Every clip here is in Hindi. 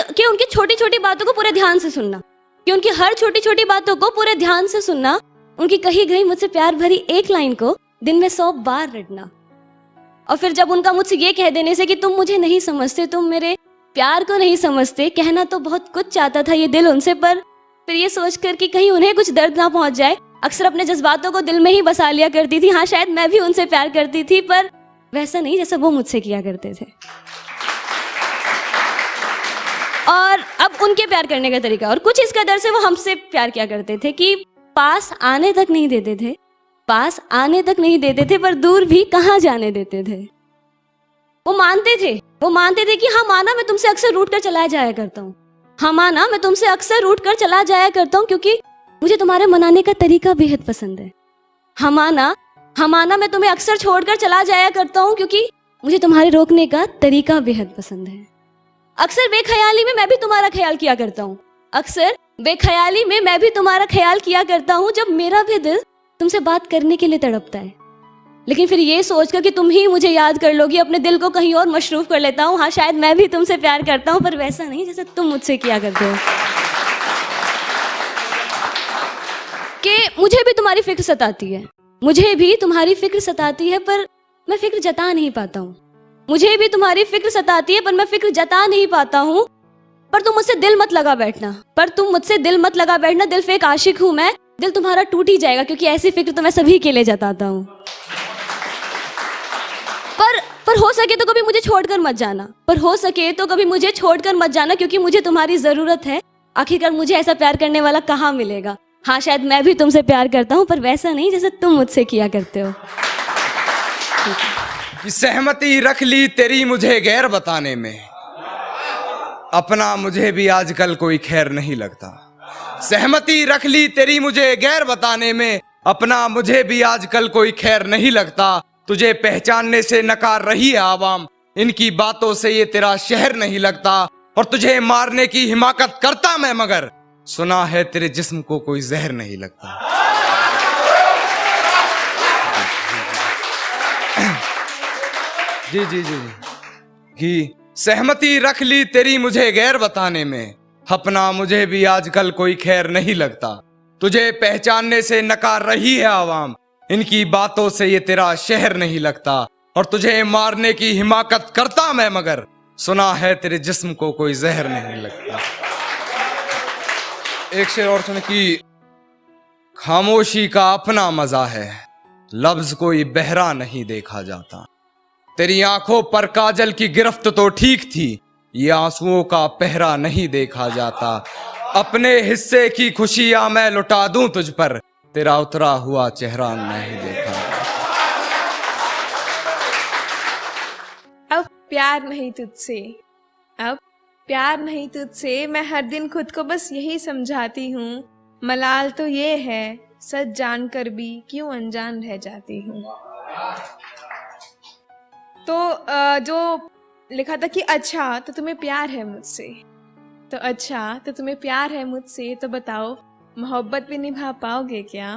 कि उनकी छोटी छोटी बातों को पूरे ध्यान से सुनना, कि उनकी हर छोटी छोटी बातों को पूरे ध्यान से सुनना, उनकी कही गई मुझसे प्यार भरी एक लाइन को दिन में 100 बार रटना। और फिर जब उनका मुझसे ये कह देने से कि तुम मुझे नहीं समझते, तुम मेरे प्यार को नहीं समझते, कहना तो बहुत कुछ चाहता था ये दिल उनसे, पर फिर ये सोच कर कि कहीं उन्हें कुछ दर्द ना पहुंच जाए, अक्सर अपने जज्बातों को दिल में ही बसा लिया करती थी। हाँ, शायद मैं भी उनसे प्यार करती थी, पर वैसा नहीं जैसा वो मुझसे किया करते थे। और अब उनके प्यार करने का तरीका और कुछ इस कदर से वो हमसे प्यार किया करते थे कि पास आने तक नहीं देते थे, पास आने तक नहीं देते थे, पर दूर भी कहाँ जाने देते थे। वो मानते थे कि हाँ माना मैं तुमसे अक्सर रूठ कर चला जाया करता हूँ, हाँ माना मैं तुमसे अक्सर रूठ कर चला जाया करता हूँ क्योंकि मुझे तुम्हारे मनाने का तरीका बेहद पसंद है, हाँ माना मैं तुम्हें अक्सर छोड़कर चला जाया करता हूँ क्योंकि मुझे तुम्हारे रोकने का तरीका बेहद पसंद है। अक्सर बेख्याली में मैं भी तुम्हारा ख्याल किया करता हूँ, अक्सर बेख्याली में मैं भी तुम्हारा ख्याल किया करता हूँ, जब मेरा भी दिल तुमसे बात करने के लिए तड़पता है, लेकिन फिर ये सोचकर कि तुम ही मुझे याद कर लोगी अपने दिल को कहीं और मशरूफ कर लेता हूँ। हाँ, शायद मैं भी तुमसे प्यार करता हूँ, पर वैसा नहीं जैसा तुम मुझसे किया करते हो। कि मुझे भी तुम्हारी फिक्र सताती है, मुझे भी तुम्हारी फिक्र सताती है, पर मैं फिक्र जता नहीं पाता हूँ। मुझे भी तुम्हारी फिक्र सताती है पर मैं फिक्र जता नहीं पाता हूँ। पर तुम मुझसे दिल मत लगा बैठना, दिल फेक आशिक हूँ मैं, दिल तुम्हारा टूट ही जाएगा, क्योंकि ऐसी फिक्र तो मैं सभी के लिए जताता हूँ। पर हो सके तो कभी मुझे छोड़कर मत जाना, क्योंकि मुझे तुम्हारी जरूरत है। आखिरकार मुझे ऐसा प्यार करने वाला कहाँ मिलेगा। हाँ, शायद मैं भी तुमसे प्यार करता हूँ, पर वैसा नहीं जैसा तुम मुझसे किया करते हो। सहमति रख ली तेरी मुझे गैर बताने में, अपना मुझे भी आजकल कोई खैर नहीं लगता। सहमति रख ली तेरी मुझे गैर बताने में, अपना मुझे भी आजकल कोई खैर नहीं लगता। तुझे पहचानने से नकार रही है आवाम, इनकी बातों से ये तेरा शहर नहीं लगता। और तुझे मारने की हिमाकत करता मैं, मगर सुना है तेरे जिस्म को कोई जहर नहीं लगता। जी जी जी कि सहमति रख ली तेरी मुझे गैर बताने में, अपना मुझे भी आजकल कोई खैर नहीं लगता। तुझे पहचानने से नकार रही है आवाम, इनकी बातों से ये तेरा शहर नहीं लगता। और तुझे मारने की हिमाकत करता मैं, मगर सुना है तेरे जिस्म को कोई जहर नहीं लगता। एक शेर और सुन कि खामोशी का अपना मजा है, लफ्ज कोई बहरा नहीं देखा जाता। तेरी आंखों पर काजल की गिरफ्त तो ठीक थी, ये आंसुओं का पहरा नहीं देखा जाता। अपने हिस्से की खुशियां मैं लुटा दूं तुझ पर, तेरा उतरा हुआ चेहरा नहीं देखा। अब प्यार नहीं तुझसे मैं हर दिन खुद को बस यही समझाती हूँ। मलाल तो ये है, सच जानकर भी क्यों अनजान रह जाती हूँ। तो जो लिखा था कि अच्छा तो तुम्हें प्यार है मुझसे, तो बताओ मोहब्बत भी निभा पाओगे क्या।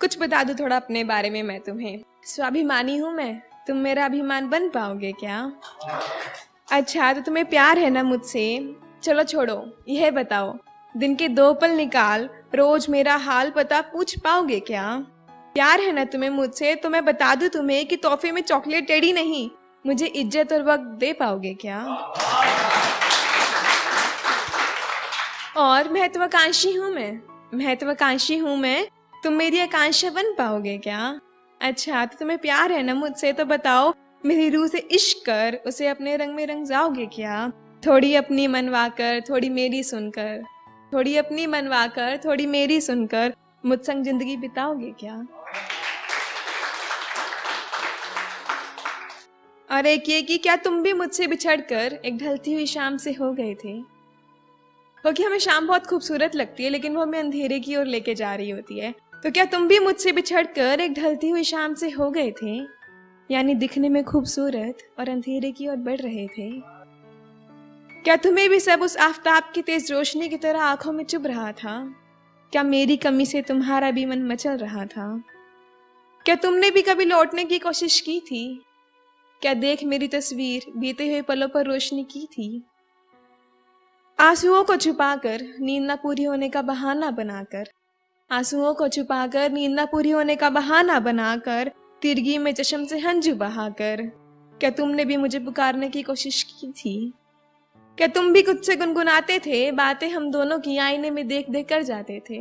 कुछ बता दो थोड़ा अपने बारे में मैं तुम्हें। स्वाभिमानी हूँ मैं, तुम मेरा अभिमान बन पाओगे क्या। अच्छा तो तुम्हें प्यार है ना मुझसे, चलो छोड़ो यह बताओ, दिन के 2 पल निकाल रोज मेरा हाल पता पूछ पाओगे क्या। प्यार है ना तुम्हें मुझसे, तो मैं बता दूं तुम्हें कि तोहफे में चॉकलेट टेढ़ी नहीं, मुझे इज्जत और वक्त दे पाओगे क्या। और महत्वाकांक्षी हूँ मैं, तुम मेरी आकांक्षा बन पाओगे क्या। अच्छा तो तुम्हें प्यार है ना मुझसे, तो बताओ मेरी रूह से इश्क कर, उसे अपने रंग में रंग जाओगे क्या। थोड़ी अपनी मनवाकर थोड़ी मेरी सुनकर मुझ संग जिंदगी बिताओगे क्या। और एक ये कि क्या तुम भी मुझसे बिछड़कर एक ढलती हुई शाम से हो गए थे। क्योंकि हमें शाम बहुत खूबसूरत लगती है, लेकिन वो हमें अंधेरे की ओर लेके जा रही होती है। तो क्या तुम भी मुझसे बिछड़कर एक ढलती हुई शाम से हो गए थे, यानी दिखने में खूबसूरत और अंधेरे की ओर बढ़ रहे थे। क्या तुम्हें भी सब उस आफताब की तेज रोशनी की तरह आंखों में चुभ रहा था। क्या मेरी कमी से तुम्हारा भी मन मचल रहा था। क्या तुमने भी कभी लौटने की कोशिश की थी। क्या देख मेरी तस्वीर बीते हुए पलों पर रोशनी की थी। आंसुओं को छुपाकर नींद न पूरी होने का बहाना बनाकर, आंसुओं को छुपाकर नींद न पूरी होने का बहाना बनाकर, तिरगी में चश्म से हंजू बहाकर, क्या तुमने भी मुझे पुकारने की कोशिश की थी? क्या तुम भी खुद से गुनगुनाते थे बातें हम दोनों की, आईने में देख देख कर जाते थे?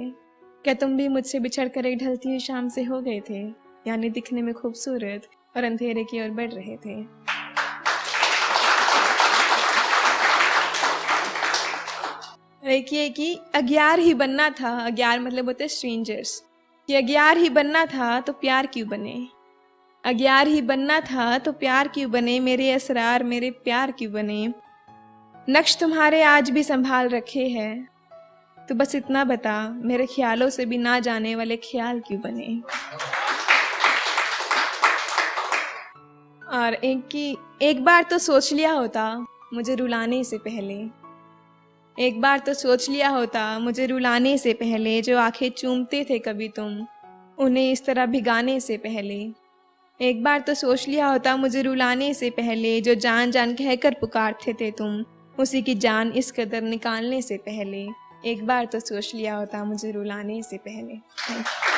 क्या तुम भी मुझसे बिछड़ कर एक ढलती हुई शाम से हो गए थे, यानी दिखने में खूबसूरत और अंधेरे की ओर बढ़ रहे थे? देखिए कि अज्ञार ही बनना था, अज्ञार मतलब होते स्ट्रेंजर्स, कि अज्ञार ही बनना था तो प्यार क्यों बने, अज्ञार ही बनना था तो प्यार क्यों बने, मेरे असरार मेरे प्यार क्यों बने, नक्श तुम्हारे आज भी संभाल रखे हैं, तो बस इतना बता मेरे ख्यालों से भी ना जाने वाले ख्याल क्यों बने। और एक बार तो सोच लिया होता मुझे रुलाने से पहले, एक बार तो सोच लिया होता मुझे रुलाने से पहले, जो आंखें चूमते थे कभी तुम उन्हें इस तरह भिगाने से पहले, एक बार तो सोच लिया होता मुझे रुलाने से पहले, जो जान जान कहकर पुकारते थे तुम उसी की जान इस कदर निकालने से पहले, एक बार तो सोच लिया होता मुझे रुलाने से पहले।